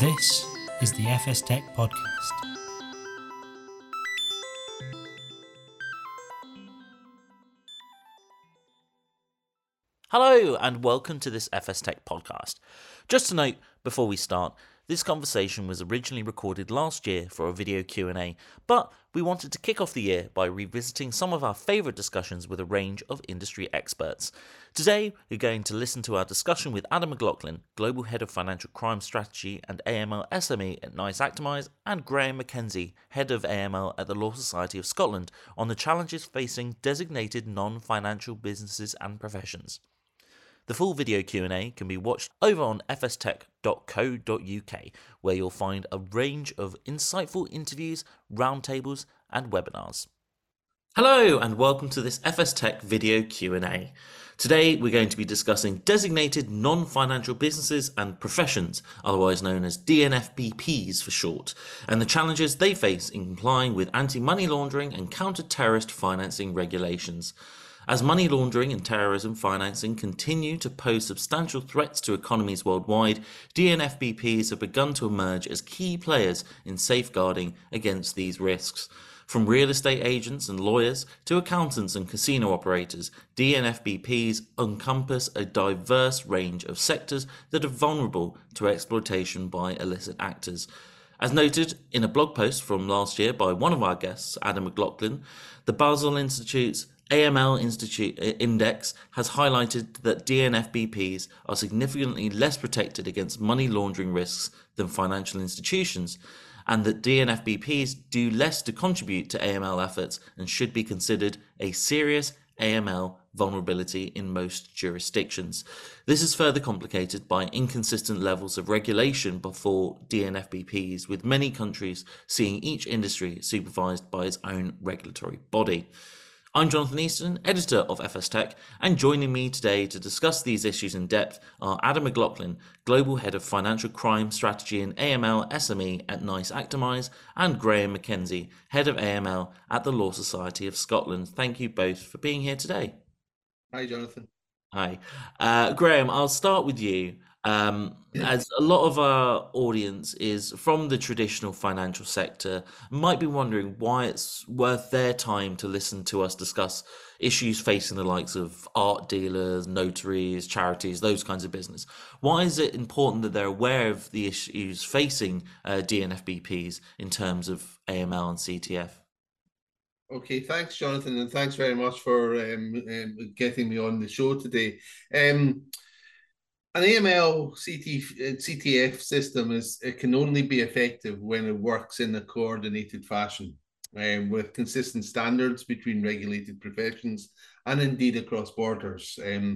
This is the FStech Podcast. Hello and welcome to this FStech Podcast. Just to note before we start, this conversation was originally recorded last year for a video Q&A, but we wanted to kick off the year by revisiting some of our favourite discussions with a range of industry experts. Today, we're going to listen to our discussion with Adam McLaughlin, Global Head of Financial Crime Strategy and AML SME at Nice Actimize, and Graham Mackenzie, Head of AML at the Law Society of Scotland, on the challenges facing designated non-financial businesses and professions. The full video Q&A can be watched over on fstech.co.uk, where you'll find a range of insightful interviews, roundtables and webinars. Hello and welcome to this FStech video Q&A. Today we're going to be discussing designated non-financial businesses and professions, otherwise known as DNFBPs for short, and the challenges they face in complying with anti-money laundering and counter-terrorist financing regulations. As money laundering and terrorism financing continue to pose substantial threats to economies worldwide, DNFBPs have begun to emerge as key players in safeguarding against these risks. From real estate agents and lawyers to accountants and casino operators, DNFBPs encompass a diverse range of sectors that are vulnerable to exploitation by illicit actors. As noted in a blog post from last year by one of our guests, Adam McLaughlin, the Basel Institute's AML Institute Index has highlighted that DNFBPs are significantly less protected against money laundering risks than financial institutions, and that DNFBPs do less to contribute to AML efforts and should be considered a serious AML vulnerability in most jurisdictions. This is further complicated by inconsistent levels of regulation for DNFBPs, with many countries seeing each industry supervised by its own regulatory body. I'm Jonathan Easton, editor of FStech, and joining me today to discuss these issues in depth are Adam McLaughlin, Global Head of Financial Crime Strategy and AML SME at Nice Actimize, and Graham Mackenzie, Head of AML at the Law Society of Scotland. Thank you both for being here today. Hi, Jonathan. Hi. Graham, I'll start with you. As a lot of our audience is from the traditional financial sector, might be wondering why it's worth their time to listen to us discuss issues facing the likes of art dealers, notaries, charities, those kinds of business. Why is it important that they're aware of the issues facing DNFBPs in terms of AML and CTF? Okay, thanks, Jonathan, and thanks very much for getting me on the show today. An AML CTF system can only be effective when it works in a coordinated fashion with consistent standards between regulated professions and indeed across borders. To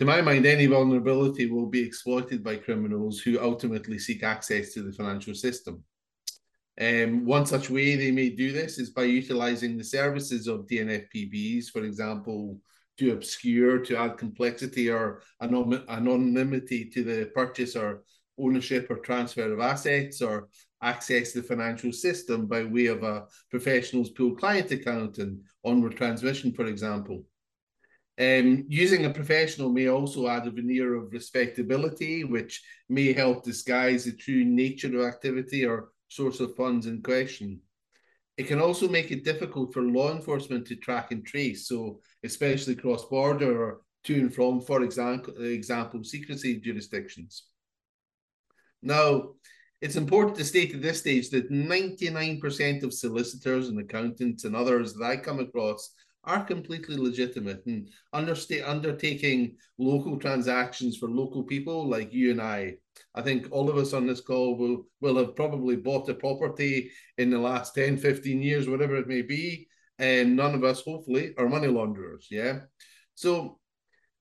my mind, any vulnerability will be exploited by criminals who ultimately seek access to the financial system. One such way they may do this is by utilising the services of DNFBPs, for example, to obscure, to add complexity or anonymity to the purchase or ownership or transfer of assets, or access the financial system by way of a professional's pool client account and onward transmission, for example. Using a professional may also add a veneer of respectability, which may help disguise the true nature of activity or source of funds in question. It can also make it difficult for law enforcement to track and trace, so especially cross-border or to and from, for example, secrecy jurisdictions. Now, it's important to state at this stage that 99% of solicitors and accountants and others that I come across are completely legitimate and undertaking local transactions for local people like you and I. I think all of us on this call will have probably bought a property in the last 10, 15 years, whatever it may be, and none of us, hopefully, are money launderers, yeah? So,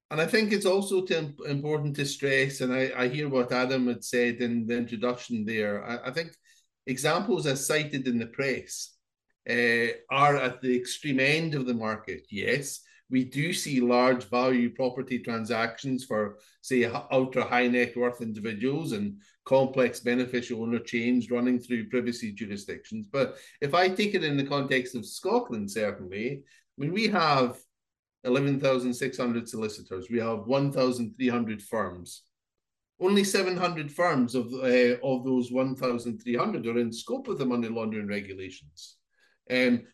and I think it's also important to stress, and I hear what Adam had said in the introduction there, I think examples as cited in the press are at the extreme end of the market, yes. We do see large value property transactions for, say, ultra high net worth individuals and complex beneficial owner chains running through privacy jurisdictions. But if I take it in the context of Scotland, certainly, when we have 11,600 solicitors, we have 1,300 firms, Only 700 firms of those 1,300 are in scope of the money laundering regulations.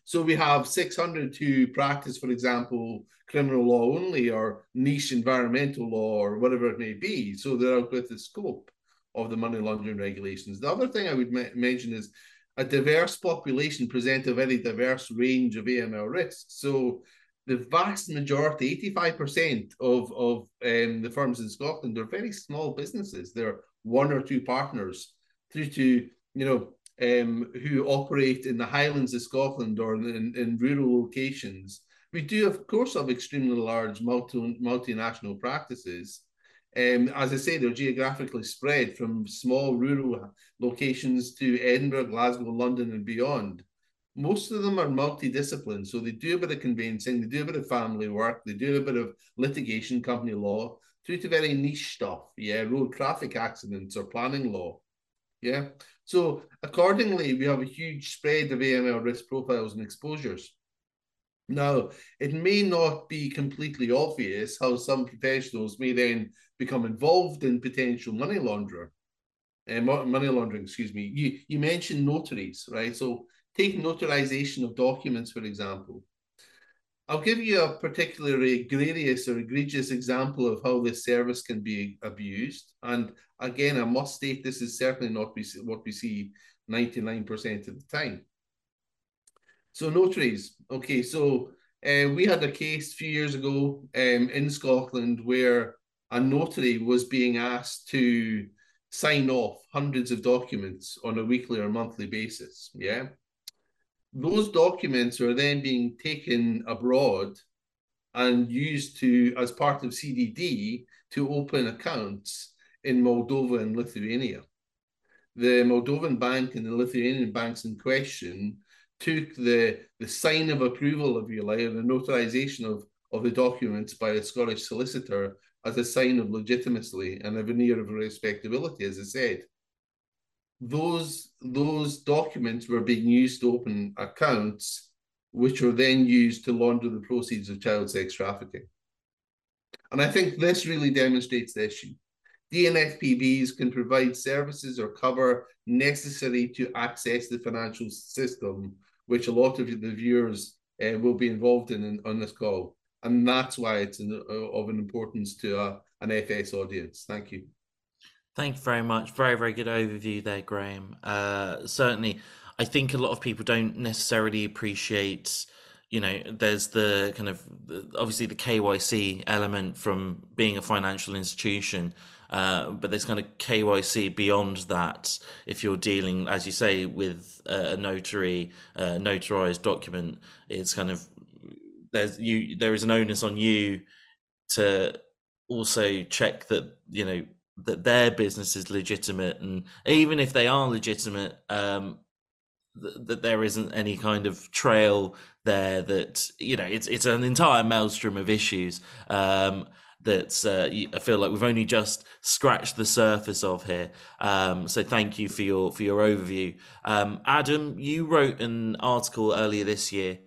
So we have 600 who practice, for example, criminal law only or niche environmental law or whatever it may be. So they're out with the scope of the money laundering regulations. The other thing I would mention is a diverse population presents a very diverse range of AML risks. So the vast majority, 85% of the firms in Scotland are very small businesses. They're one or two partners through to, who operate in the Highlands of Scotland or in rural locations. We do, of course, have extremely large multinational practices. As I say, they're geographically spread from small rural locations to Edinburgh, Glasgow, London, and beyond. Most of them are multidisciplined, so they do a bit of conveyancing, they do a bit of family work, they do a bit of litigation, company law, through to very niche stuff, road traffic accidents or planning law, So accordingly, we have a huge spread of AML risk profiles and exposures. Now, it may not be completely obvious how some professionals may then become involved in potential money laundering, excuse me. You mentioned notaries, right? So take notarization of documents, for example. I'll give you a particularly egregious example of how this service can be abused. And again, I must state this is certainly not what we see 99% of the time. So notaries, okay, so we had a case a few years ago in Scotland where a notary was being asked to sign off hundreds of documents on a weekly or monthly basis, Those documents are then being taken abroad and used as part of CDD to open accounts in Moldova and Lithuania. The Moldovan bank and the Lithuanian banks in question took the sign of approval, if you like, or the notarization of the documents by a Scottish solicitor as a sign of legitimacy and a veneer of respectability, as I said. Those documents were being used to open accounts, which were then used to launder the proceeds of child sex trafficking. And I think this really demonstrates the issue. DNFBPs can provide services or cover necessary to access the financial system, which a lot of the viewers will be involved in on this call. And that's why it's of an importance to an FS audience. Thank you. Thank you very much. Very, very good overview there, Graham. Certainly, I think a lot of people don't necessarily appreciate, there's the kind of, obviously the KYC element from being a financial institution, but there's kind of KYC beyond that if you're dealing, as you say, with a notary, notarized document. It's kind of, there is an onus on you to also check that, that their business is legitimate, and even if they are legitimate, that there isn't any kind of trail there. That it's an entire maelstrom of issues I feel like we've only just scratched the surface of here. So thank you for your overview. Adam, you wrote an article earlier this year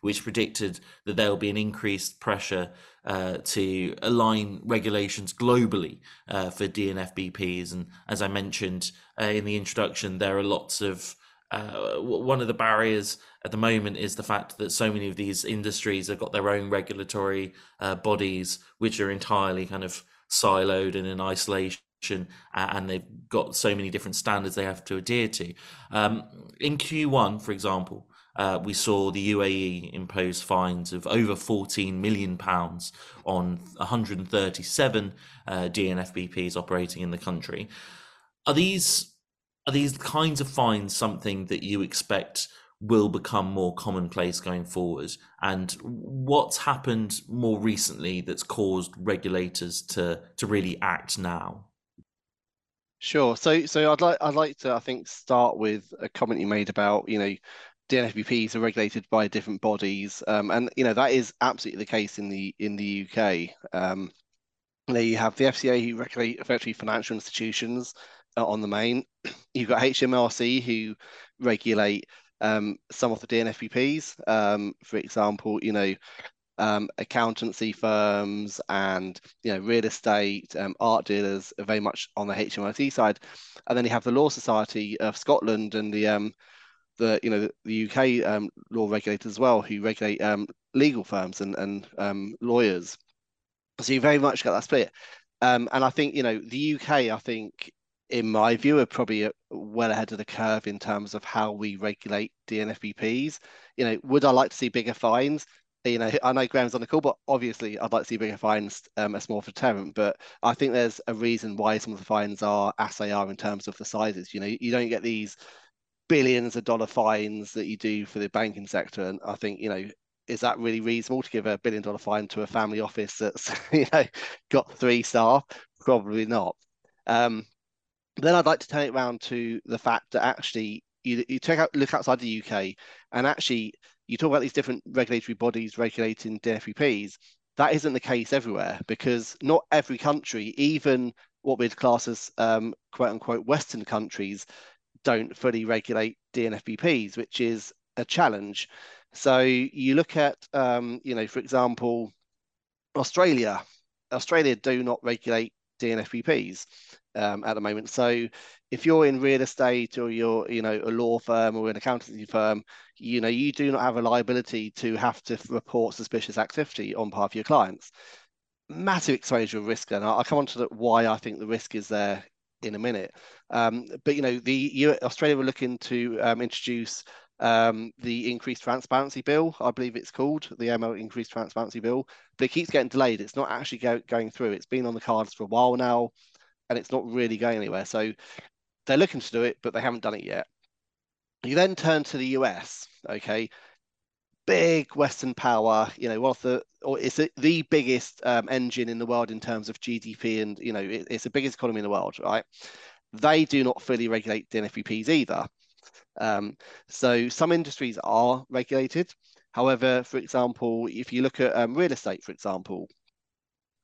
which predicted that there will be an increased pressure to align regulations globally for DNFBPs. And as I mentioned in the introduction, there are lots of, one of the barriers at the moment is the fact that so many of these industries have got their own regulatory bodies, which are entirely kind of siloed and in isolation, and they've got so many different standards they have to adhere to. In Q1, for example, we saw the UAE impose fines of over £14 million on 137 DNFBPs operating in the country. Are these kinds of fines something that you expect will become more commonplace going forward? And what's happened more recently that's caused regulators to really act now? Sure. So I'd like to, I think, start with a comment you made about, DNFBPs are regulated by different bodies, and that is absolutely the case in the UK. There you have the FCA, who regulate effectively financial institutions on the main. You've got HMRC, who regulate some of the DNFBPs. For example, accountancy firms and, you know, real estate, art dealers are very much on the HMRC side. And then you have the Law Society of Scotland and the UK law regulators as well, who regulate legal firms and lawyers. So you very much got that split. And I think, you know, the UK, I think, in my view, are probably well ahead of the curve in terms of how we regulate DNFBPs. You know, would I like to see bigger fines? You know, I know Graham's on the call, but obviously I'd like to see bigger fines as more of a deterrent. But I think there's a reason why some of the fines are as they are in terms of the sizes. You know, you don't get these billions of dollar fines that you do for the banking sector. And I think, you know, is that really reasonable to give a $1 billion fine to a family office that's, you know, got 3 staff? Probably not. Then I'd like to turn it around to the fact that actually you take out, look outside the UK, and actually you talk about these different regulatory bodies regulating DNFBPs. That isn't the case everywhere, because not every country, even what we'd class as quote unquote Western countries, don't fully regulate DNFBPs, which is a challenge. So you look at, you know, for example, Australia. Australia do not regulate DNFBPs at the moment. So if you're in real estate or you're, you know, a law firm or an accountancy firm, you know, you do not have a liability to have to report suspicious activity on behalf of your clients. Massive exposure of risk. And I'll come on to why I think the risk is there in a minute. But, you know, Australia were looking to introduce the Increased Transparency Bill, I believe it's called, the AML Increased Transparency Bill, but it keeps getting delayed. It's not actually going through. It's been on the cards for a while now, and it's not really going anywhere. So they're looking to do it, but they haven't done it yet. You then turn to the US, okay? Big Western power, you know, it's the biggest engine in the world in terms of GDP, and, you know, it's the biggest economy in the world, right? They do not fully regulate DNFBPs either. So some industries are regulated. However, for example, if you look at real estate, for example,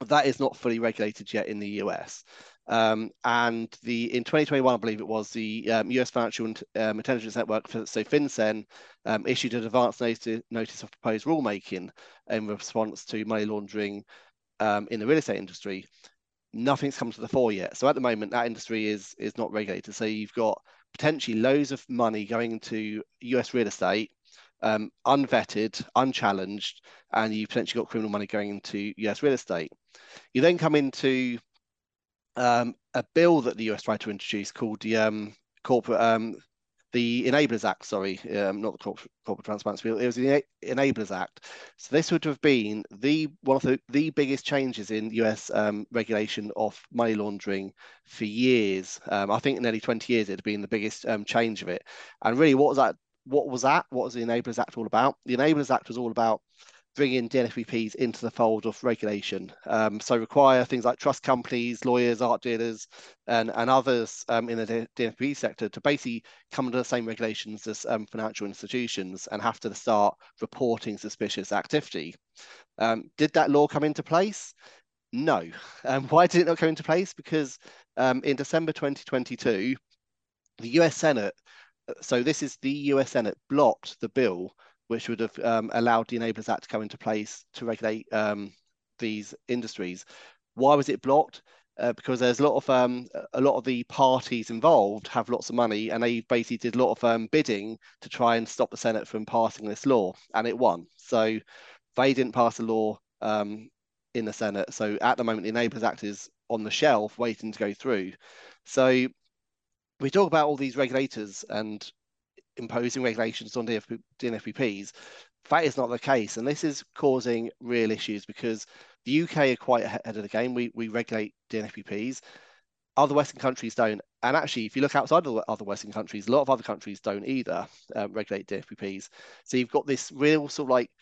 that is not fully regulated yet in the US. And in 2021, I believe it was, the US Financial Intelligence Network, FinCEN, issued an advance notice of proposed rulemaking in response to money laundering in the real estate industry. Nothing's come to the fore yet. So at the moment, that industry is not regulated. So you've got potentially loads of money going into US real estate, unvetted, unchallenged, and you've potentially got criminal money going into US real estate. You then come into a bill that the US tried to introduce called the Enablers Act, sorry, not the Corporate Transparency Bill, it was the Enablers Act. So this would have been one of the biggest changes in US regulation of money laundering for years. I think in nearly 20 years, it had been the biggest change of it. And really, what was the Enablers Act all about? The Enablers Act was all about bringing DNFBPs into the fold of regulation. So require things like trust companies, lawyers, art dealers, and others in the DNFB sector to basically come under the same regulations as financial institutions and have to start reporting suspicious activity. Did that law come into place? No. Why did it not come into place? Because in December 2022, the US Senate, so this is the US Senate, blocked the bill which would have allowed the Enablers Act to come into place to regulate these industries. Why was it blocked? Because there's a lot of the parties involved have lots of money, and they basically did a lot of bidding to try and stop the Senate from passing this law, and it won. So they didn't pass the law in the Senate. So at the moment, the Enablers Act is on the shelf waiting to go through. So we talk about all these regulators and imposing regulations on DNFBPs. That is not the case, and this is causing real issues because the UK are quite ahead of the game. We regulate DNFBPs. Other Western countries don't, and actually, if you look outside of other Western countries, a lot of other countries don't either regulate DNFBPs. So you've got this real sort of like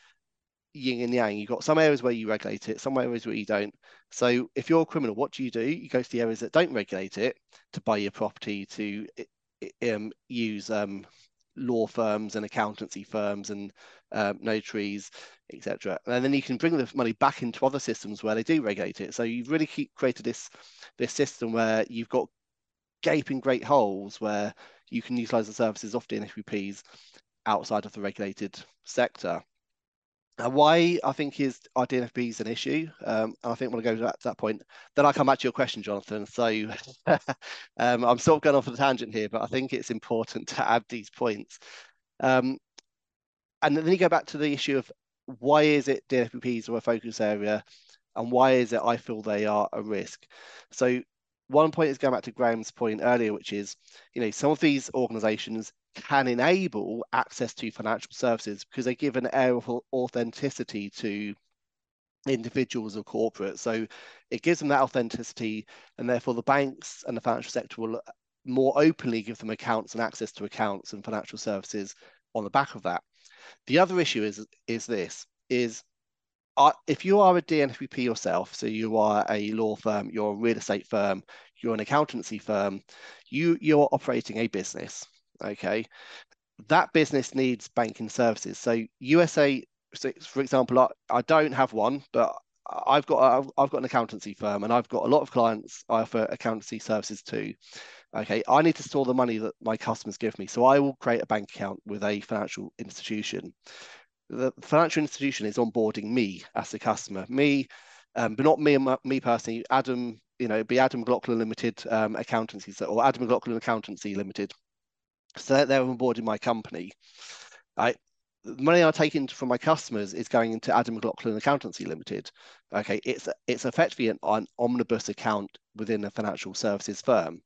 yin and yang. You've got some areas where you regulate it, some areas where you don't. So if you're a criminal, what do? You go to the areas that don't regulate it to buy your property, to use law firms and accountancy firms and notaries, etc. And then you can bring the money back into other systems where they do regulate it. So you've really created this system where you've got gaping great holes where you can utilise the services of DNFBPs outside of the regulated sector. Now, why I think our DNFB is an issue, and I think we'll go back to that point. Then I'll come back to your question, Jonathan. So I'm sort of going off on a tangent here, but I think it's important to add these points. And then you go back to the issue of why is it DNFBPs are a focus area, and why is it I feel they are a risk. So one point is going back to Graham's point earlier, which is, you know, some of these organisations can enable access to financial services because they give an air of authenticity to individuals or corporates. So it gives them that authenticity, and therefore the banks and the financial sector will more openly give them accounts and access to accounts and financial services on the back of that. The other issue is if you are a DNFBP yourself, so you are a law firm, you're a real estate firm, you're an accountancy firm, you're operating a business. Okay, that business needs banking services. So USA, for example, I don't have one, but I've got an accountancy firm, and I've got a lot of clients I offer accountancy services to. Okay, I need to store the money that my customers give me, so I will create a bank account with a financial institution. The financial institution is onboarding me as the customer, but not me personally. Adam, you know, it'd be Adam McLaughlin Limited Accountancy, or Adam McLaughlin Accountancy Limited. So they're onboarding my company. The money I take in from my customers is going into Adam McLaughlin Accountancy Limited. Okay, it's effectively an omnibus account within a financial services firm.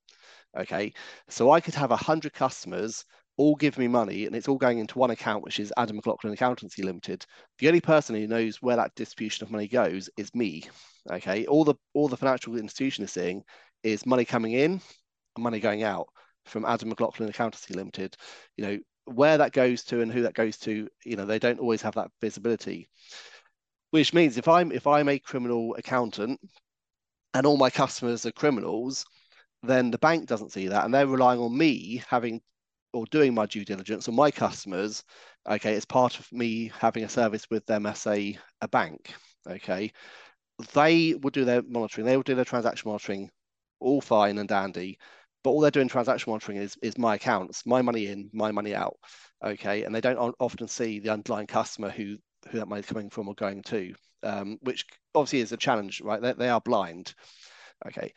Okay, so I could have 100 customers all give me money, and it's all going into one account, which is Adam McLaughlin Accountancy Limited. The only person who knows where that distribution of money goes is me. Okay, all the financial institution is seeing is money coming in and money going out from Adam McLaughlin Accountancy Limited. You know, where that goes to and who that goes to, you know, they don't always have that visibility. Which means if I'm a criminal accountant and all my customers are criminals, then the bank doesn't see that, and they're relying on me having or doing my due diligence on my customers. Okay, it's part of me having a service with them as a bank. Okay, they will do their monitoring, they will do their transaction monitoring, all fine and dandy. But all they're doing transaction monitoring is my accounts, my money in, my money out. Okay, and they don't often see the underlying customer who that money is coming from or going to, which obviously is a challenge, right? They are blind. Okay,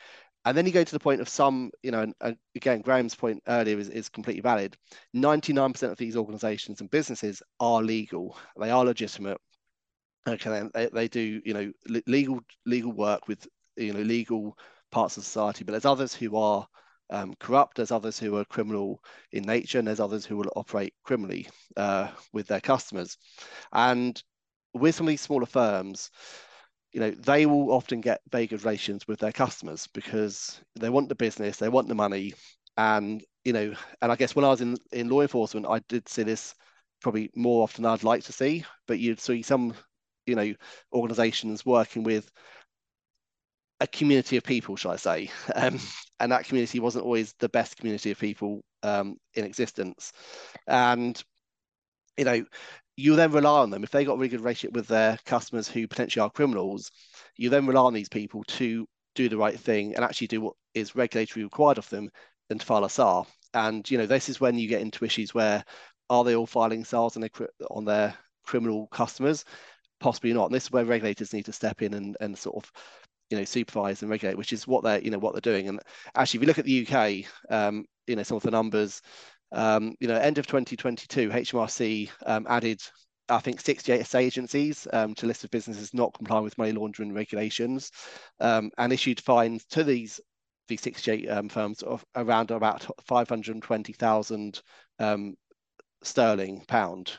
and then you go to the point of some, you know, and again, Graham's point earlier is completely valid. 99% of these organizations and businesses are legal. They are legitimate. Okay, they do, you know, legal work with, you know, legal parts of society, but there's others who are corrupt, there's others who are criminal in nature, and there's others who will operate criminally with their customers. And with some of these smaller firms, you know, they will often get vague relations with their customers because they want the business, they want the money. And, you know, and I guess when I was in law enforcement, I did see this probably more often than I'd like to see, but you'd see some, you know, organizations working with a community of people, shall I say, and that community wasn't always the best community of people in existence. And, you know, you then rely on them. If they got a really good relationship with their customers who potentially are criminals, you then rely on these people to do the right thing and actually do what is regulatory required of them and to file a SAR. And, you know, this is when you get into issues where are they all filing SARs on their criminal customers? Possibly not. And this is where regulators need to step in and sort of, you know, supervise and regulate, which is what they're, you know, what they're doing. And actually, if you look at the UK, you know, some of the numbers, you know, end of 2022, HMRC added, I think, 68 agencies to list of businesses not complying with money laundering regulations, and issued fines to these 68 firms of around about £520,000 sterling pound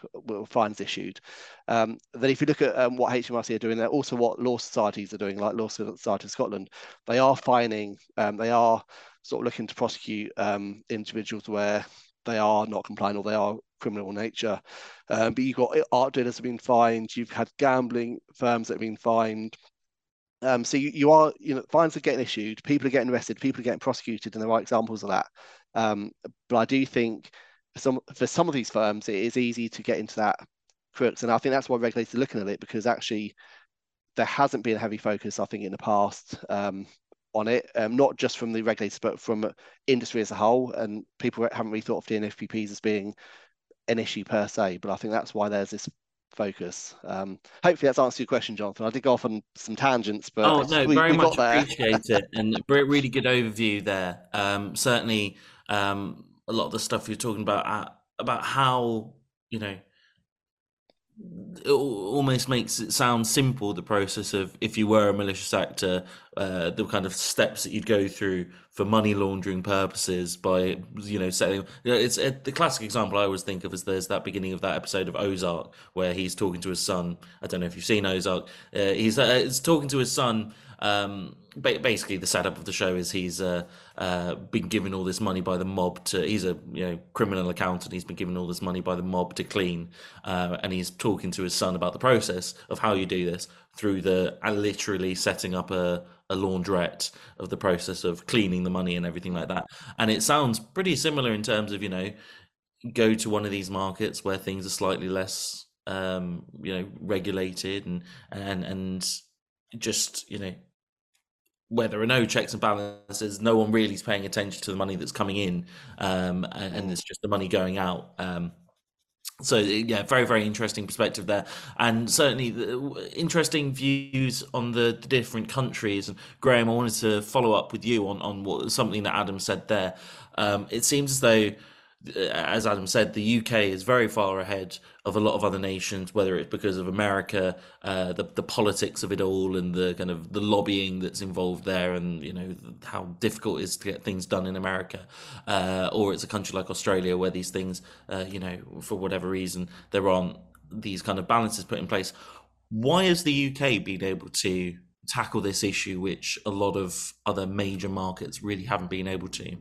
fines issued. Then if you look at what HMRC are doing, they're also what law societies are doing, like Law Society of Scotland. They are fining, they are sort of looking to prosecute individuals where they are not compliant or they are criminal in nature. But you've got art dealers have been fined, you've had gambling firms that have been fined. So you are, you know, fines are getting issued, people are getting arrested, people are getting prosecuted, and there are examples of that. But I do think for some of these firms, it is easy to get into that crux. And I think that's why regulators are looking at it, because actually there hasn't been a heavy focus, I think, in the past on it, not just from the regulators, but from industry as a whole. And people haven't really thought of DNFBPs as being an issue per se. But I think that's why there's this focus. Hopefully that's answered your question, Jonathan. I did go off on some tangents, but we much appreciate it, and really good overview there. Certainly, a lot of the stuff you're talking about how, you know, it almost makes it sound simple, the process of, if you were a malicious actor, the kind of steps that you'd go through for money laundering purposes by, you know, setting, you know, it's the classic example I always think of is there's that beginning of that episode of Ozark where he's talking to his son. I don't know if you've seen Ozark. He's talking to his son. Basically the setup of the show is he's been given all this money by the mob to, he's a, you know, criminal accountant, he's been given all this money by the mob to clean, and he's talking to his son about the process of how you do this through the literally setting up a laundrette of the process of cleaning the money and everything like that. And it sounds pretty similar in terms of, you know, go to one of these markets where things are slightly less you know, regulated and just, you know, where there are no checks and balances, no one really is paying attention to the money that's coming in, and it's just the money going out. So yeah, very, very interesting perspective there, and certainly interesting views on the different countries. And Graham, I wanted to follow up with you on something that Adam said there. It seems as though, as Adam said, the UK is very far ahead of a lot of other nations, whether it's because of America, the politics of it all, and the kind of the lobbying that's involved there, and, you know, how difficult it is to get things done in America, or it's a country like Australia where these things, you know, for whatever reason, there aren't these kind of balances put in place. Why has the UK been able to tackle this issue, which a lot of other major markets really haven't been able to?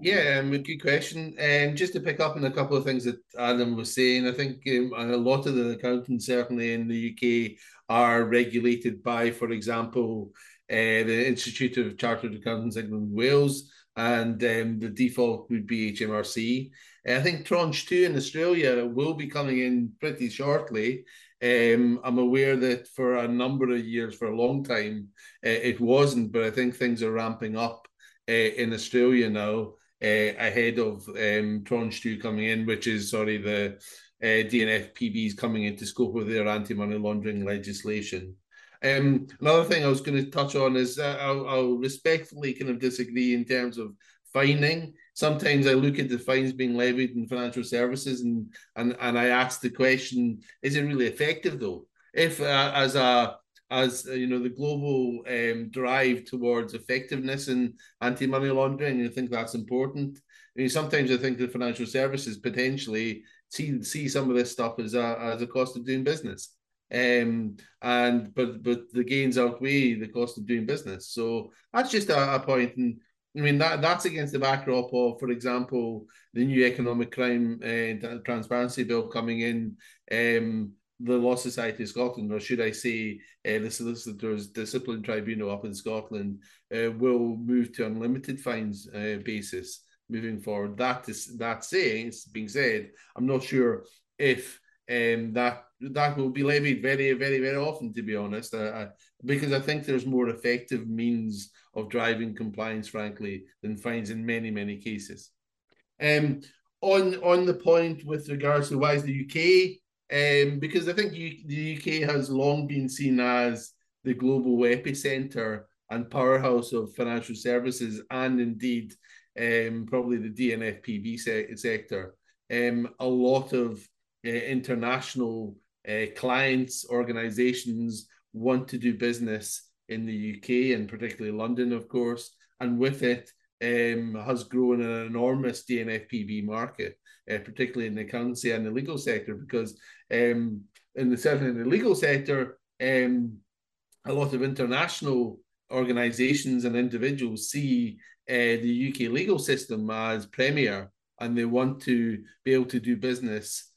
Yeah, good question. Just to pick up on a couple of things that Adam was saying, I think a lot of the accountants, certainly in the UK, are regulated by, for example, the Institute of Chartered Accountants England and Wales, and the default would be HMRC. I think Tranche 2 in Australia will be coming in pretty shortly. I'm aware that for a number of years, for a long time, it wasn't, but I think things are ramping up in Australia now, ahead of Tranche 2 coming in, which is, the DNFBPs coming into scope with their anti-money laundering legislation. Another thing I was going to touch on is I'll respectfully kind of disagree in terms of fining. Sometimes I look at the fines being levied in financial services and I ask the question, is it really effective though? If as you know, the global drive towards effectiveness in anti-money laundering, I think that's important. I mean, sometimes I think the financial services potentially see some of this stuff as a cost of doing business, but the gains outweigh the cost of doing business. So that's just a point. And I mean, that's against the backdrop of, for example, the new Economic Crime and Transparency Bill coming in. The Law Society of Scotland, or should I say the Solicitor's Discipline Tribunal up in Scotland, will move to unlimited fines basis moving forward. That being said, I'm not sure if that will be levied very, very, very often, to be honest, because I think there's more effective means of driving compliance, frankly, than fines in many, many cases. On the point with regards to why is the UK... because I think the UK has long been seen as the global epicenter and powerhouse of financial services, and indeed probably the DNFBP sector. A lot of international clients, organisations want to do business in the UK, and particularly London, of course, and with it has grown an enormous DNFBP market, particularly in the accountancy and the legal sector, because certainly in the legal sector, a lot of international organisations and individuals see the UK legal system as premier, and they want to be able to do business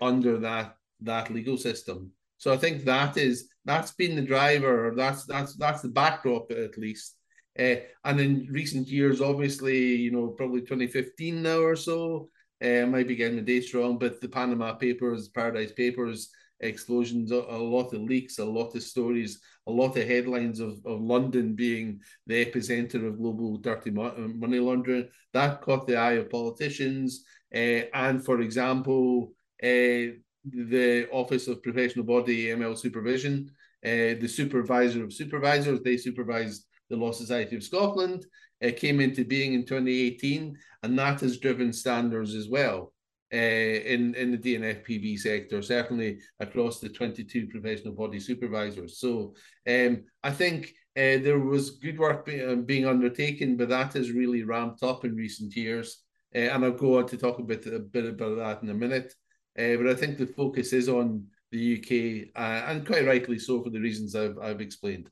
under that legal system. So I think that's been the driver, or that's the backdrop, at least. And in recent years, obviously, you know, probably 2015 now or so, I might be getting the dates wrong, but the Panama Papers, Paradise Papers, explosions, a lot of leaks, a lot of stories, a lot of headlines of London being the epicenter of global dirty money laundering. That caught the eye of politicians. And for example, the Office of Professional Body ML Supervision, the supervisor of supervisors. They supervised the Law Society of Scotland. It came into being in 2018, and that has driven standards as well in the DNFPB sector, certainly across the 22 professional body supervisors. So I think there was good work being undertaken, but that has really ramped up in recent years. And I'll go on to talk a bit about that in a minute. But I think the focus is on the UK, and quite rightly so, for the reasons I've explained.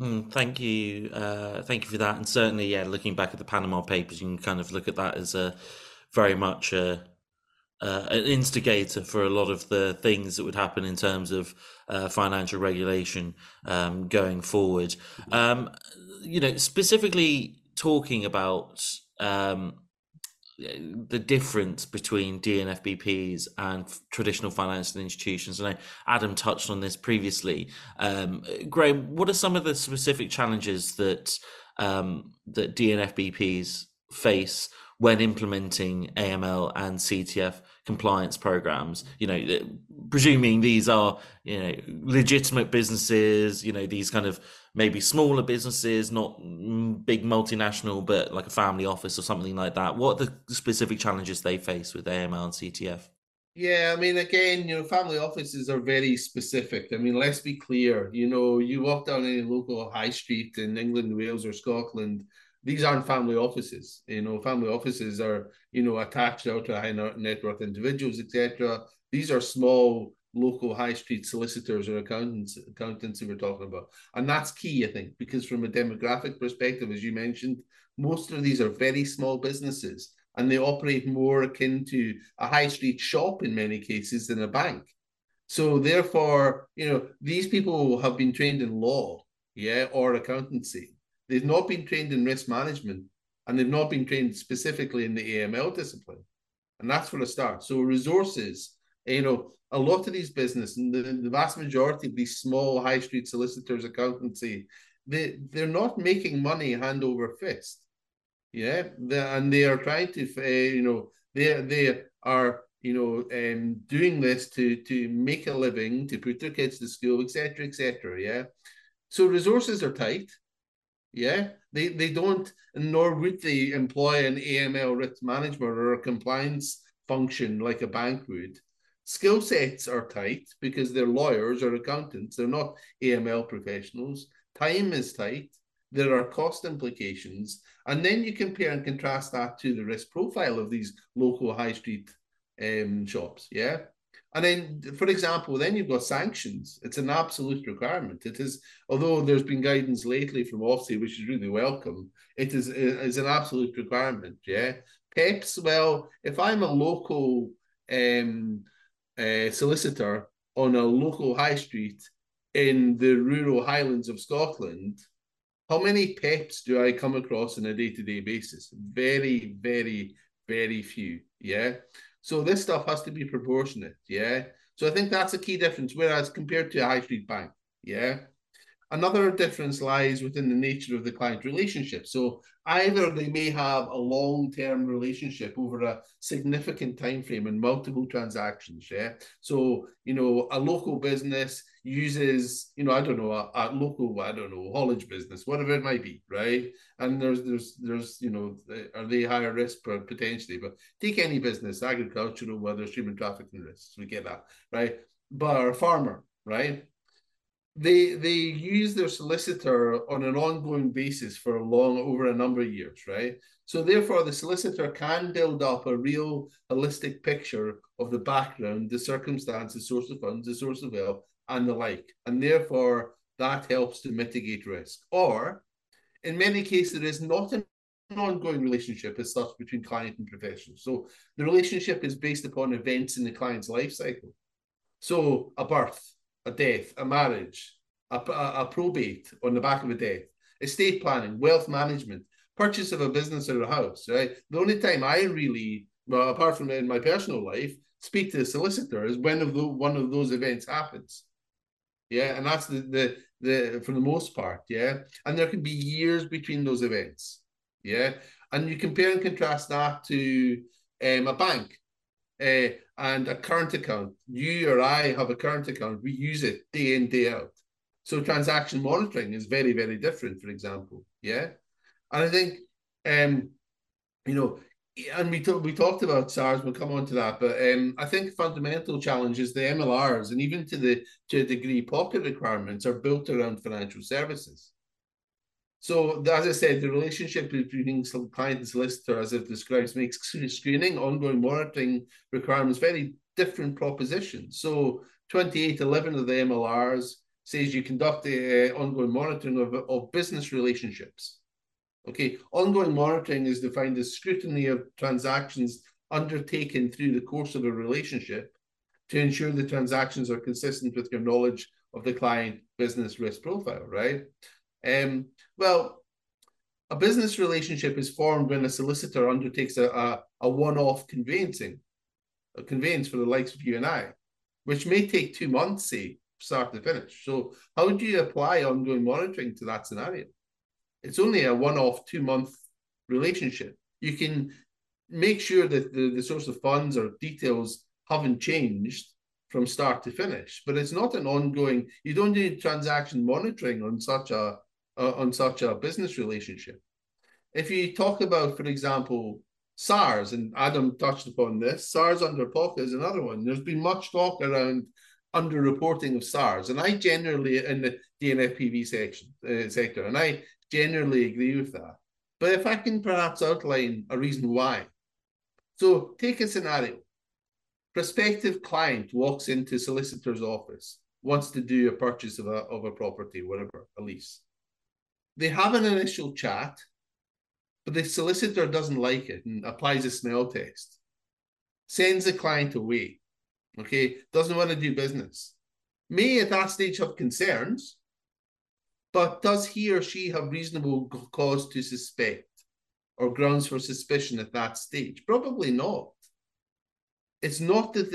Thank you for that. And certainly, yeah, looking back at the Panama Papers, you can kind of look at that as a very much an instigator for a lot of the things that would happen in terms of financial regulation going forward. You know, specifically talking about the difference between DNFBPs and traditional financial institutions. And Adam touched on this previously. Graham, what are some of the specific challenges that that DNFBPs face when implementing AML and CTF compliance programs? You know, presuming these are, you know, legitimate businesses, you know, these kind of maybe smaller businesses, not big multinational, but like a family office or something like that. What are the specific challenges they face with AML and CTF? Yeah, I mean, again, you know, family offices are very specific. I mean, let's be clear, you know, you walk down any local high street in England, Wales or Scotland, these aren't family offices. You know, family offices are, you know, attached out to high net worth individuals, etc. These are small local high street solicitors or accountants who we're talking about. And that's key, I think, because from a demographic perspective, as you mentioned, most of these are very small businesses, and they operate more akin to a high street shop in many cases than a bank. So therefore, you know, these people have been trained in law, yeah, or accountancy. They've not been trained in risk management, and they've not been trained specifically in the AML discipline. And that's where I start. So resources, you know, a lot of these businesses, and the vast majority of these small high street solicitors, accountancy, they're not making money hand over fist. Yeah. And they are trying to, you know, they are, you know, doing this to make a living, to put their kids to school, et cetera, et cetera. Yeah. So resources are tight. Yeah, they don't, nor would they employ an AML risk management or a compliance function like a bank would. Skill sets are tight because they're lawyers or accountants. They're not AML professionals. Time is tight. There are cost implications. And then you compare and contrast that to the risk profile of these local high street shops. Yeah. And then, for example, then you've got sanctions. It's an absolute requirement. It is, although there's been guidance lately from OFSI, which is really welcome, it is an absolute requirement, yeah? PEPs, well, if I'm a local solicitor on a local high street in the rural highlands of Scotland, how many PEPs do I come across on a day-to-day basis? Very, very, very few, yeah? So this stuff has to be proportionate, yeah? So I think that's a key difference, whereas compared to a high street bank, yeah? Another difference lies within the nature of the client relationship. So either they may have a long-term relationship over a significant time frame and multiple transactions, yeah? So, you know, a local business uses, you know, I don't know, a local, I don't know, haulage business, whatever it might be, right? And there's you know, are they higher risk potentially? But take any business, agricultural, whether it's human trafficking risks, we get that, right? But or a farmer, right? They use their solicitor on an ongoing basis for over a number of years, right? So therefore, the solicitor can build up a real holistic picture of the background, the circumstances, source of funds, the source of wealth, and the like. And therefore, that helps to mitigate risk. Or, in many cases, there is not an ongoing relationship as such between client and professional. So the relationship is based upon events in the client's life cycle. So a birth, a death, a marriage, a probate on the back of a death, estate planning, wealth management, purchase of a business or a house, right? The only time I really, well, apart from in my personal life, speak to the solicitor is when one of those events happens. Yeah, and that's the for the most part, yeah? And there can be years between those events, yeah? And you compare and contrast that to a bank. and a current account. You or I have a current account. We use it day in, day out. So transaction monitoring is very, very different, for example. Yeah. And I think, you know, and we talked about SARS, we'll come on to that, but I think fundamental challenges, the MLRs, and even to a degree, POCA requirements are built around financial services. So as I said, the relationship between client and solicitor, as I've described, makes screening, ongoing monitoring requirements very different propositions. So 2811 of the MLRs says you conduct the ongoing monitoring of business relationships. Okay, ongoing monitoring is defined as scrutiny of transactions undertaken through the course of a relationship to ensure the transactions are consistent with your knowledge of the client business risk profile, right? Well, a business relationship is formed when a solicitor undertakes a one-off conveyancing, a conveyance for the likes of you and I, which may take 2 months, say, start to finish. So how do you apply ongoing monitoring to that scenario? It's only a one-off 2-month relationship. You can make sure that the source of funds or details haven't changed from start to finish, but it's not an ongoing, you don't do transaction monitoring on such a business relationship. If you talk about, for example, SARS, and Adam touched upon this, SARS under POCA is another one. There's been much talk around underreporting of SARS, and I generally, in the DNFPB sector, and I generally agree with that. But if I can perhaps outline a reason why. So take a scenario. Prospective client walks into solicitor's office, wants to do a purchase of a property, whatever, a lease. They have an initial chat, but the solicitor doesn't like it and applies a smell test, sends the client away, okay, doesn't want to do business, may at that stage have concerns, but does he or she have reasonable cause to suspect or grounds for suspicion at that stage? Probably not. It's not that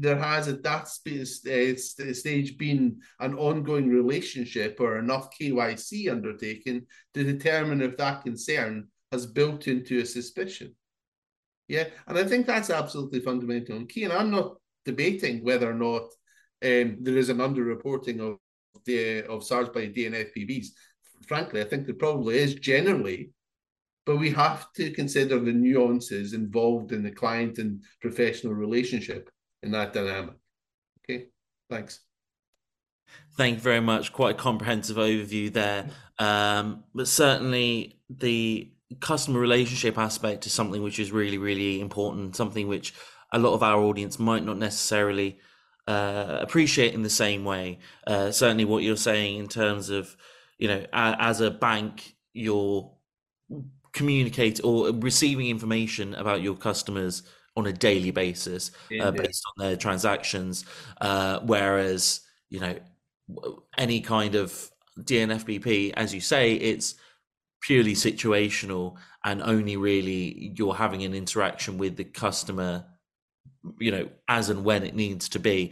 there has at that stage been an ongoing relationship or enough KYC undertaken to determine if that concern has built into a suspicion. Yeah, and I think that's absolutely fundamental and key. And I'm not debating whether or not there is an underreporting of SARS by DNFPBs. Frankly, I think there probably is generally, but we have to consider the nuances involved in the client and professional relationship in that dynamic. Okay, thanks. Thank you very much. Quite a comprehensive overview there. But certainly the customer relationship aspect is something which is really, really important, something which a lot of our audience might not necessarily appreciate in the same way. Certainly what you're saying in terms of, you know, as a bank, you're communicating or receiving information about your customers on a daily basis based on their transactions. Whereas, you know, any kind of DNFBP, as you say, it's purely situational and only really you're having an interaction with the customer, you know, as and when it needs to be.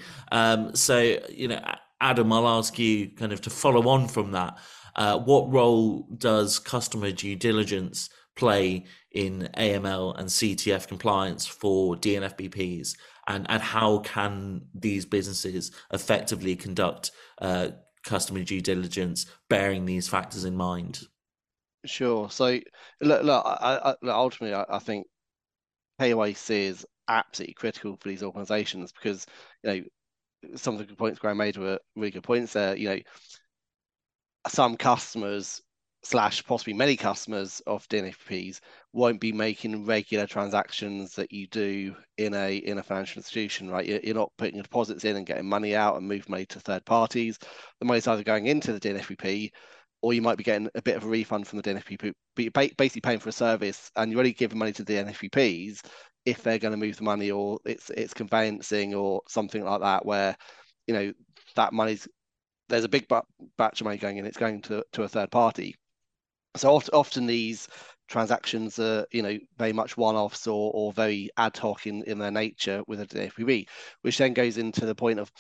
So, you know, Adam, I'll ask you kind of to follow on from that. What role does customer due diligence play in AML and CTF compliance for DNFBPs, and how can these businesses effectively conduct customer due diligence bearing these factors in mind? Sure. So look ultimately, I think KYC is absolutely critical for these organizations, because, you know, some of the good points Graham made were really good points there. You know, some customers / possibly many customers of DNFBPs won't be making regular transactions that you do in a financial institution, right? You're not putting your deposits in and getting money out and moving money to third parties. The money's either going into the DNFBP, or you might be getting a bit of a refund from the DNFBP, but you're basically paying for a service, and you're only giving money to the DNFBPs if they're going to move the money, or it's conveyancing or something like that, where, you know, that money's, there's a big batch of money going in, it's going to a third party. So often these transactions are, you know, very much one-offs or very ad hoc in their nature with a DNFBP, which then goes into the point of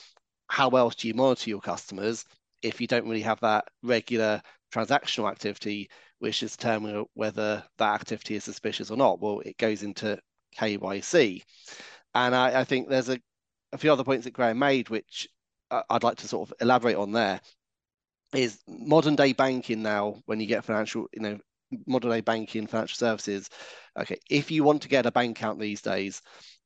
how else do you monitor your customers if you don't really have that regular transactional activity, which is determining whether that activity is suspicious or not. Well, it goes into KYC. And I think there's a few other points that Graham made, which I'd like to sort of elaborate on. There is modern day banking now. When you get financial, you know, modern day banking, financial services. Okay, if you want to get a bank account these days,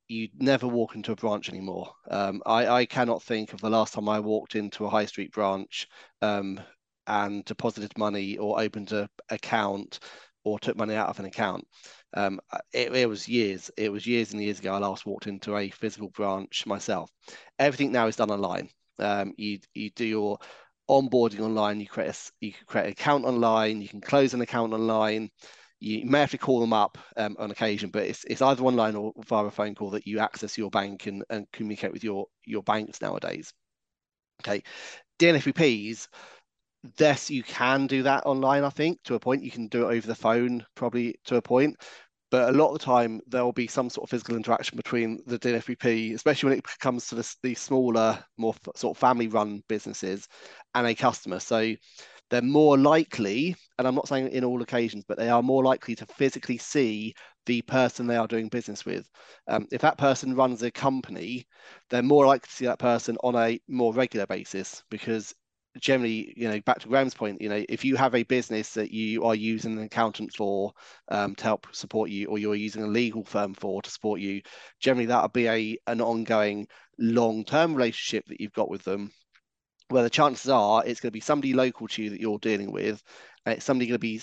you never walk into a branch anymore. I cannot think of the last time I walked into a high street branch and deposited money or opened an account or took money out of an account. It was years and years ago I last walked into a physical branch myself. Everything now is done online. You do your onboarding online, you can create an account online, you can close an account online. You may have to call them up on occasion, but it's either online or via a phone call that you access your bank and communicate with your banks nowadays. Okay, DNFBPs, yes, you can do that online, I think, to a point. You can do it over the phone, probably, to a point. But a lot of the time, there will be some sort of physical interaction between the DNFBP, especially when it comes to the smaller, more sort of family-run businesses and a customer. So they're more likely, and I'm not saying in all occasions, but they are more likely to physically see the person they are doing business with. If that person runs a company, they're more likely to see that person on a more regular basis, because generally, you know, back to Graham's point, you know, if you have a business that you are using an accountant for to help support you, or you're using a legal firm for to support you, generally that'll be an ongoing long-term relationship that you've got with them, where the chances are it's going to be somebody local to you that you're dealing with, and it's going to be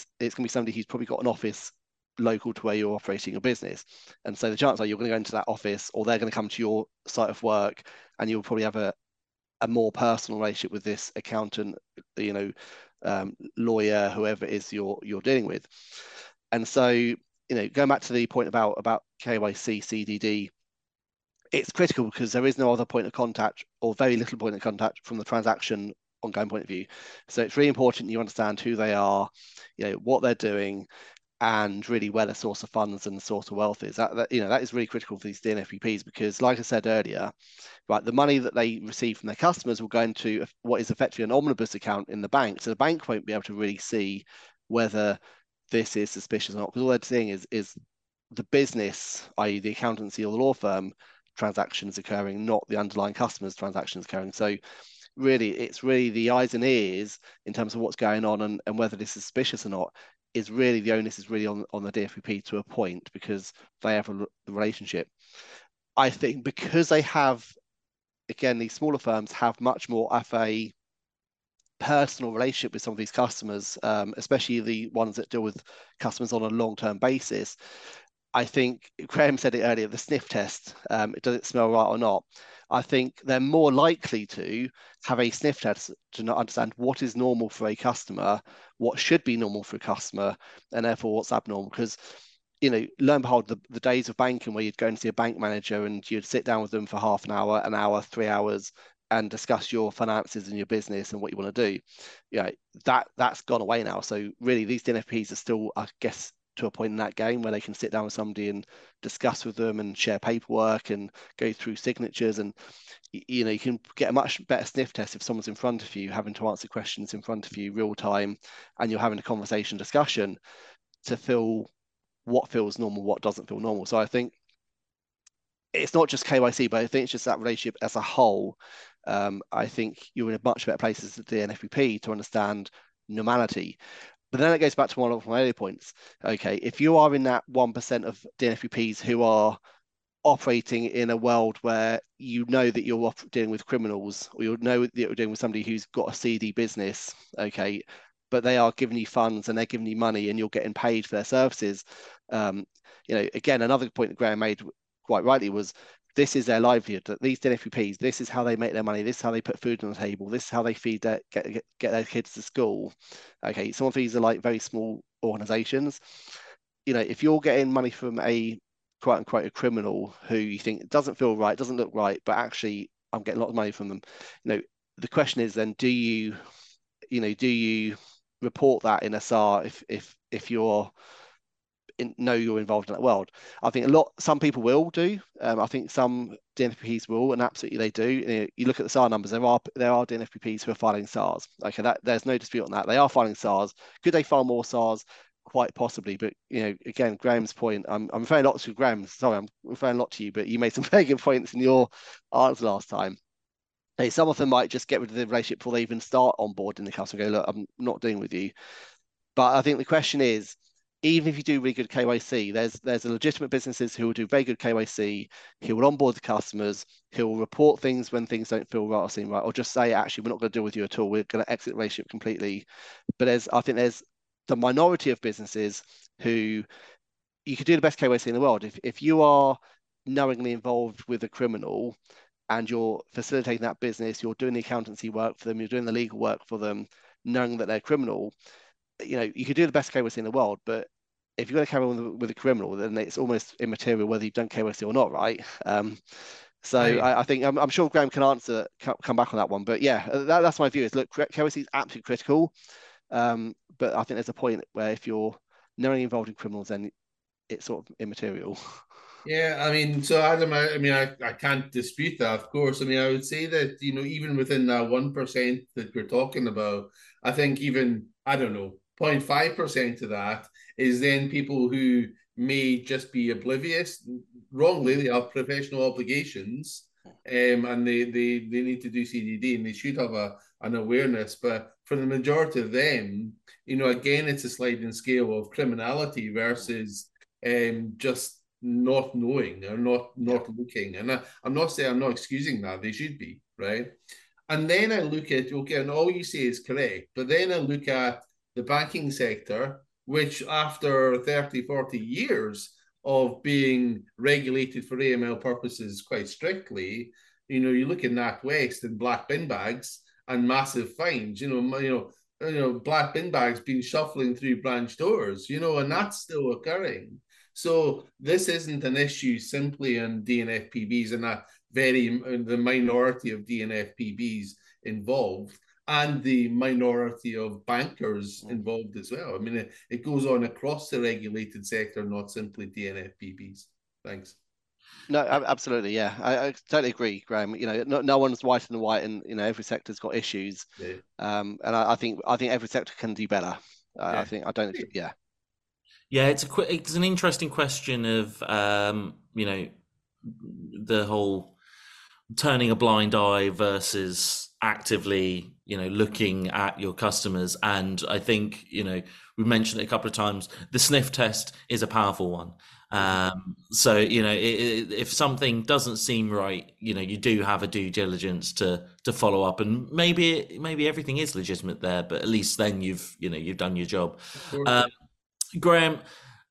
somebody who's probably got an office local to where you're operating your business. And so the chances are you're going to go into that office, or they're going to come to your site of work, and you'll probably have a more personal relationship with this accountant, you know, lawyer, whoever it is you're dealing with. And so, you know, going back to the point about KYC, CDD, it's critical because there is no other point of contact, or very little point of contact, from the transaction ongoing point of view. So it's really important you understand who they are, you know, what they're doing, and really where the source of funds and the source of wealth is. That is really critical for these DNFBPs, because, like I said earlier, right, the money that they receive from their customers will go into what is effectively an omnibus account in the bank. So the bank won't be able to really see whether this is suspicious or not, because all they're seeing is the business, i.e. the accountancy or the law firm, transactions occurring, not the underlying customers' transactions occurring. So really, it's really the eyes and ears in terms of what's going on and whether this is suspicious or not, is really the onus is really on the DNFBP to a point, because they have a relationship. I think because they have, again, these smaller firms have much more of a personal relationship with some of these customers, especially the ones that deal with customers on a long-term basis. I think Graham said it earlier, the sniff test, does it smell right or not? I think they're more likely to have a sniff test to not understand what is normal for a customer, what should be normal for a customer, and therefore what's abnormal. Because, you know, lo and behold, the days of banking where you'd go and see a bank manager and you'd sit down with them for half an hour, 3 hours, and discuss your finances and your business and what you want to do, you know, that's gone away now. So really, these DNFBPs are still, I guess, to a point in that game where they can sit down with somebody and discuss with them and share paperwork and go through signatures. And, you know, you can get a much better sniff test if someone's in front of you having to answer questions in front of you real time, and you're having a conversation discussion to feel what feels normal, what doesn't feel normal. So I think it's not just KYC, but I think it's just that relationship as a whole. I think you're in a much better place as the DNFBP to understand normality. But then it goes back to one of my earlier points. Okay, if you are in that 1% of DNFBPs who are operating in a world where you know that you're dealing with criminals, or you know that you're dealing with somebody who's got a seedy business, okay, but they are giving you funds and they're giving you money and you're getting paid for their services. You know, again, another point that Graham made quite rightly was, this is their livelihood. That these DNFBPs, this is how they make their money. This is how they put food on the table. This is how they feed get their kids to school. Okay, some of these are like very small organisations. You know, if you're getting money from a quote unquote a criminal who you think doesn't feel right, doesn't look right, but actually I'm getting a lot of money from them. You know, the question is then, do you report that in SR if you're know you're involved in that world? I think some people will do. I think some DNFBPs will, and absolutely they do. You know, you look at the SAR numbers, there are DNFBPs who are filing SARs. Okay, there's no dispute on that. They are filing SARs. Could they file more SARs? quite possibly. But, you know, again, Graham's point, I'm referring lots to Graham, sorry, I'm referring a lot to you, but you made some very good points in your answer last time. Hey, some of them might just get rid of the relationship before they even start onboarding the customer and go, look, I'm not doing with you. But I think the question is, even if you do really good KYC, there's legitimate businesses who will do very good KYC, who will onboard the customers, who will report things when things don't feel right or seem right, or just say, actually, we're not going to deal with you at all. We're going to exit the relationship completely. But I think there's the minority of businesses who you could do the best KYC in the world. If you are knowingly involved with a criminal and you're facilitating that business, you're doing the accountancy work for them, you're doing the legal work for them, knowing that they're criminal, you know, you could do the best KYC in the world, but if you're going to carry on with a criminal, then it's almost immaterial whether you've done KYC or not, right? I think I'm sure Graham can answer, come back on that one. But yeah, that's my view is, look, KYC is absolutely critical. But I think there's a point where if you're knowingly involved in criminals, then it's sort of immaterial. Yeah, I mean, so Adam, I can't dispute that, of course. I mean, I would say that, you know, even within that 1% that we're talking about, I think even, I don't know, 0.5% of that is then people who may just be oblivious, wrongly, they have professional obligations, and they need to do CDD, and they should have an awareness. But for the majority of them, you know, again, it's a sliding scale of criminality versus just not knowing or not looking. And I'm not saying, I'm not excusing that, they should be, right? And then I look at, okay, and all you say is correct, but then I look at the banking sector, which after 30, 40 years of being regulated for AML purposes quite strictly, you know, you look at NatWest and black bin bags and massive fines, you know, black bin bags being shuffling through branch doors, you know, and that's still occurring. So this isn't an issue simply on DNFPBs and the minority of DNFPBs involved and the minority of bankers involved as well. I mean, it goes on across the regulated sector, not simply DNFPBs. Thanks. No, absolutely, yeah. I totally agree, Graham. You know, no one's white and white, and, you know, every sector's got issues. Yeah. And I think every sector can do better. Yeah. Yeah, it's an interesting question of, you know, the whole turning a blind eye versus actively, you know, looking at your customers. And I think, you know, we mentioned it a couple of times, the sniff test is a powerful one. So, you know, if something doesn't seem right, you know, you do have a due diligence to follow up, and maybe everything is legitimate there, but at least then you've done your job. Graham,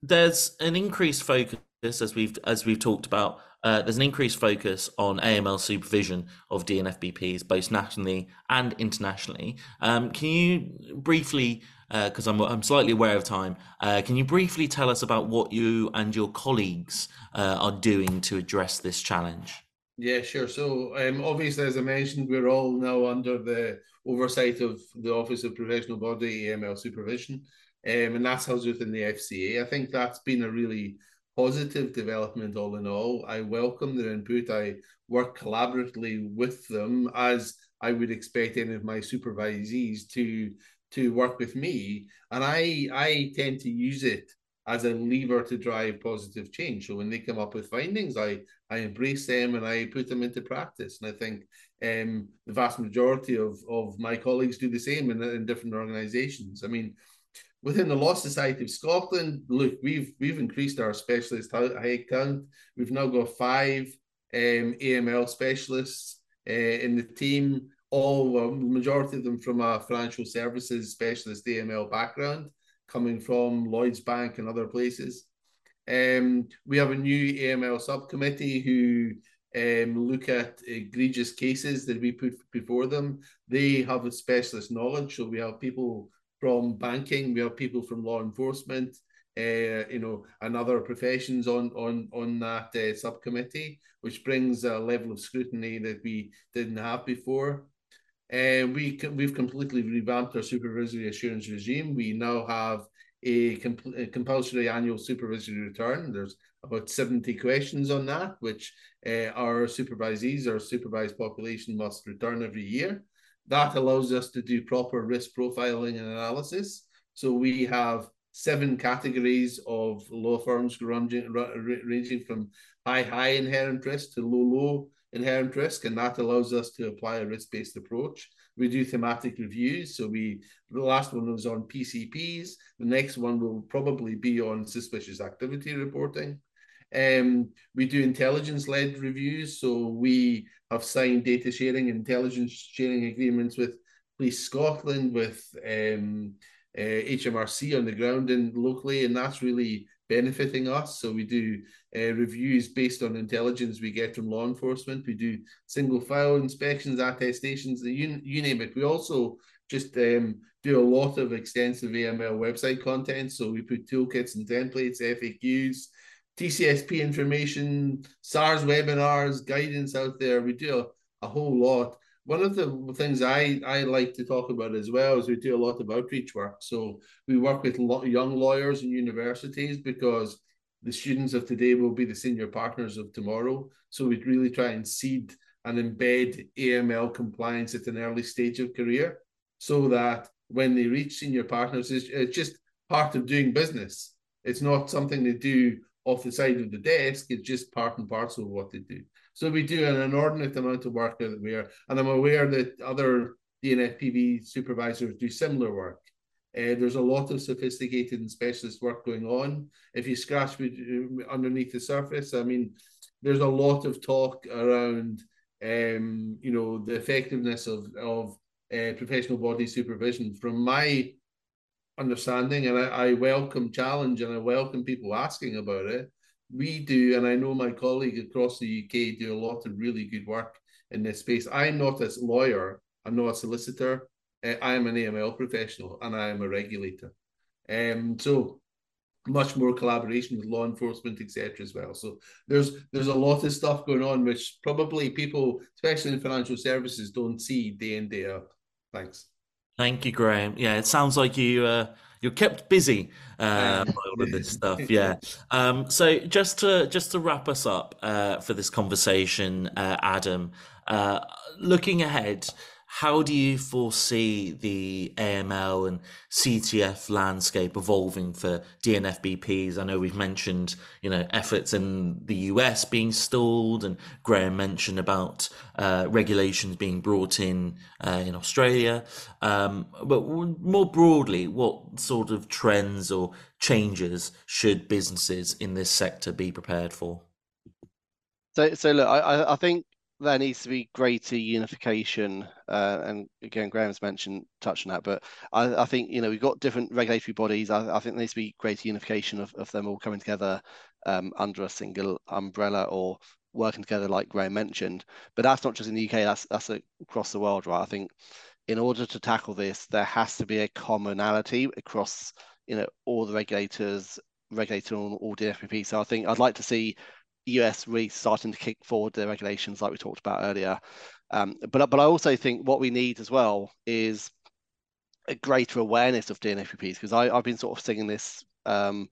there's an increased focus, as we've talked about, there's an increased focus on AML supervision of DNFBPs, both nationally and internationally. Can you briefly, because I'm slightly aware of time, can you briefly tell us about what you and your colleagues are doing to address this challenge? Yeah, sure. So obviously, as I mentioned, we're all now under the oversight of the Office of Professional Body AML Supervision. And that's housed within the FCA. I think that's been a really positive development all in all. I welcome their input. I work collaboratively with them, as I would expect any of my supervisees to work with me. And I tend to use it as a lever to drive positive change. So when they come up with findings, I embrace them and I put them into practice. And I think the vast majority of my colleagues do the same in different organisations. I mean, within the Law Society of Scotland, look, we've increased our specialist head count. We've now got 5 AML specialists in the team, majority of them from a financial services specialist AML background, coming from Lloyds Bank and other places. We have a new AML subcommittee who look at egregious cases that we put before them. They have a specialist knowledge, so we have people from banking, we have people from law enforcement, you know, and other professions on that subcommittee, which brings a level of scrutiny that we didn't have before. We've completely revamped our supervisory assurance regime. We now have a compulsory annual supervisory return. There's about 70 questions on that, which our supervisees, our supervised population must return every year. That allows us to do proper risk profiling and analysis. So we have 7 categories of law firms ranging from high inherent risk to low inherent risk, and that allows us to apply a risk-based approach. We do thematic reviews, so the last one was on PCPs, the next one will probably be on suspicious activity reporting. We do intelligence-led reviews, so we have signed data sharing, intelligence sharing agreements with Police Scotland, with HMRC on the ground and locally, and that's really benefiting us. So we do reviews based on intelligence we get from law enforcement. We do single file inspections, attestations, you name it. We also just do a lot of extensive AML website content. So we put toolkits and templates, FAQs, TCSP information, SARS webinars, guidance out there. We do a whole lot. One of the things I like to talk about as well is we do a lot of outreach work. So we work with young lawyers and universities, because the students of today will be the senior partners of tomorrow. So we'd really try and seed and embed AML compliance at an early stage of career, so that when they reach senior partners, it's just part of doing business. It's not something they do off the side of the desk, it's just part and parcel of what they do. So we do an inordinate amount of work out there, and I'm aware that other DNFPB supervisors do similar work. There's a lot of sophisticated and specialist work going on. If you scratch underneath the surface, I mean, there's a lot of talk around, you know, the effectiveness of professional body supervision. From my understanding, and I welcome challenge and I welcome people asking about it. We do, and I know my colleague across the UK do a lot of really good work in this space. I'm not a lawyer, I'm not a solicitor, I am an AML professional and I am a regulator. So much more collaboration with law enforcement, etc. as well. So there's a lot of stuff going on which probably people, especially in financial services, don't see day in, day out. Thanks. Thank you, Graham. Yeah, it sounds like you're kept busy by all of this stuff. Yeah. So just to wrap us up for this conversation, Adam, looking ahead, how do you foresee the AML and CTF landscape evolving for DNFBPs? I know we've mentioned, you know, efforts in the US being stalled, and Graham mentioned about regulations being brought in Australia. But more broadly, what sort of trends or changes should businesses in this sector be prepared for? So look, I think there needs to be greater unification, and again, Graham's touched on that. But I think, you know, we've got different regulatory bodies. I think there needs to be greater unification of them all coming together under a single umbrella or working together, like Graham mentioned. But that's not just in the UK. That's across the world, right? I think in order to tackle this, there has to be a commonality across, you know, all the regulators, regulating on all DNFBPs. So I think I'd like to see US really starting to kick forward their regulations like we talked about earlier, but I also think what we need as well is a greater awareness of DNFBPs, because I've been sort of singing this or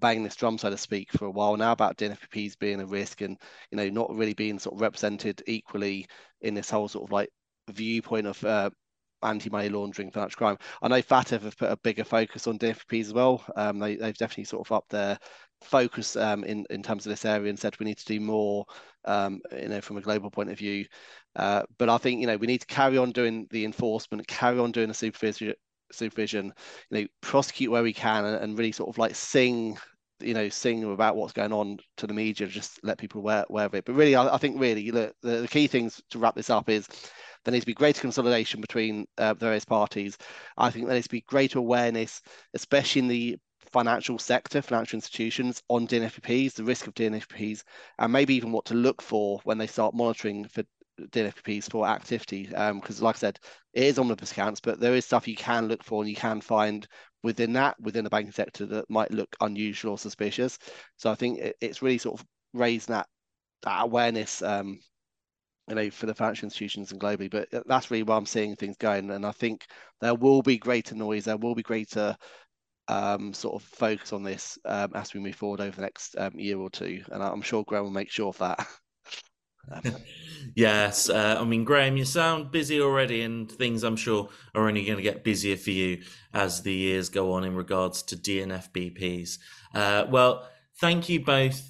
banging this drum, so to speak, for a while now about DNFBPs being a risk and, you know, not really being sort of represented equally in this whole sort of like viewpoint of anti-money laundering, financial crime. I know FATF have put a bigger focus on DNFBPs as well. They've definitely sort of upped their focus in terms of this area and said we need to do more, you know, from a global point of view. But I think, you know, we need to carry on doing the enforcement, carry on doing the supervision, you know, prosecute where we can, and really sort of like sing about what's going on to the media, just let people aware of it. But really, I think really the key things to wrap this up is there needs to be greater consolidation between various parties. I think there needs to be greater awareness, especially in the financial sector, financial institutions, on DNFBPs, the risk of DNFBPs, and maybe even what to look for when they start monitoring for DNFBPs for activity. Because like I said, it is omnibus accounts, but there is stuff you can look for and you can find within the banking sector that might look unusual or suspicious. So I think it's really sort of raising that awareness, you know, for the financial institutions and globally. But that's really where I'm seeing things going. And I think there will be greater noise, there will be greater sort of focus on this as we move forward over the next year or two, and I'm sure Graham will make sure of that. Yes, I mean, Graham, you sound busy already, and things I'm sure are only going to get busier for you as the years go on in regards to DNFBPs. Well, thank you both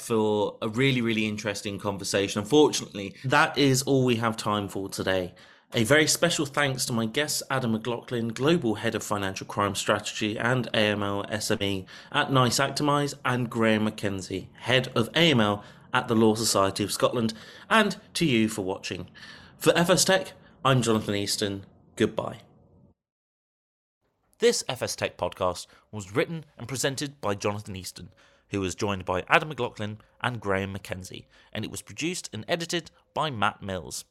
for a really, really interesting conversation. Unfortunately, that is all we have time for today. A very special thanks to my guest, Adam McLaughlin, Global Head of Financial Crime Strategy and AML SME at Nice Actimize, and Graham Mackenzie, Head of AML at the Law Society of Scotland, and to you for watching. For FStech, I'm Jonathan Easton. Goodbye. This FStech podcast was written and presented by Jonathan Easton, who was joined by Adam McLaughlin and Graham Mackenzie, and it was produced and edited by Matt Mills.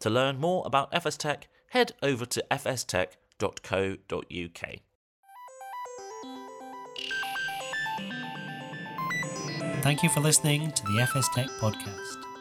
To learn more about FStech, head over to fstech.co.uk. Thank you for listening to the FStech podcast.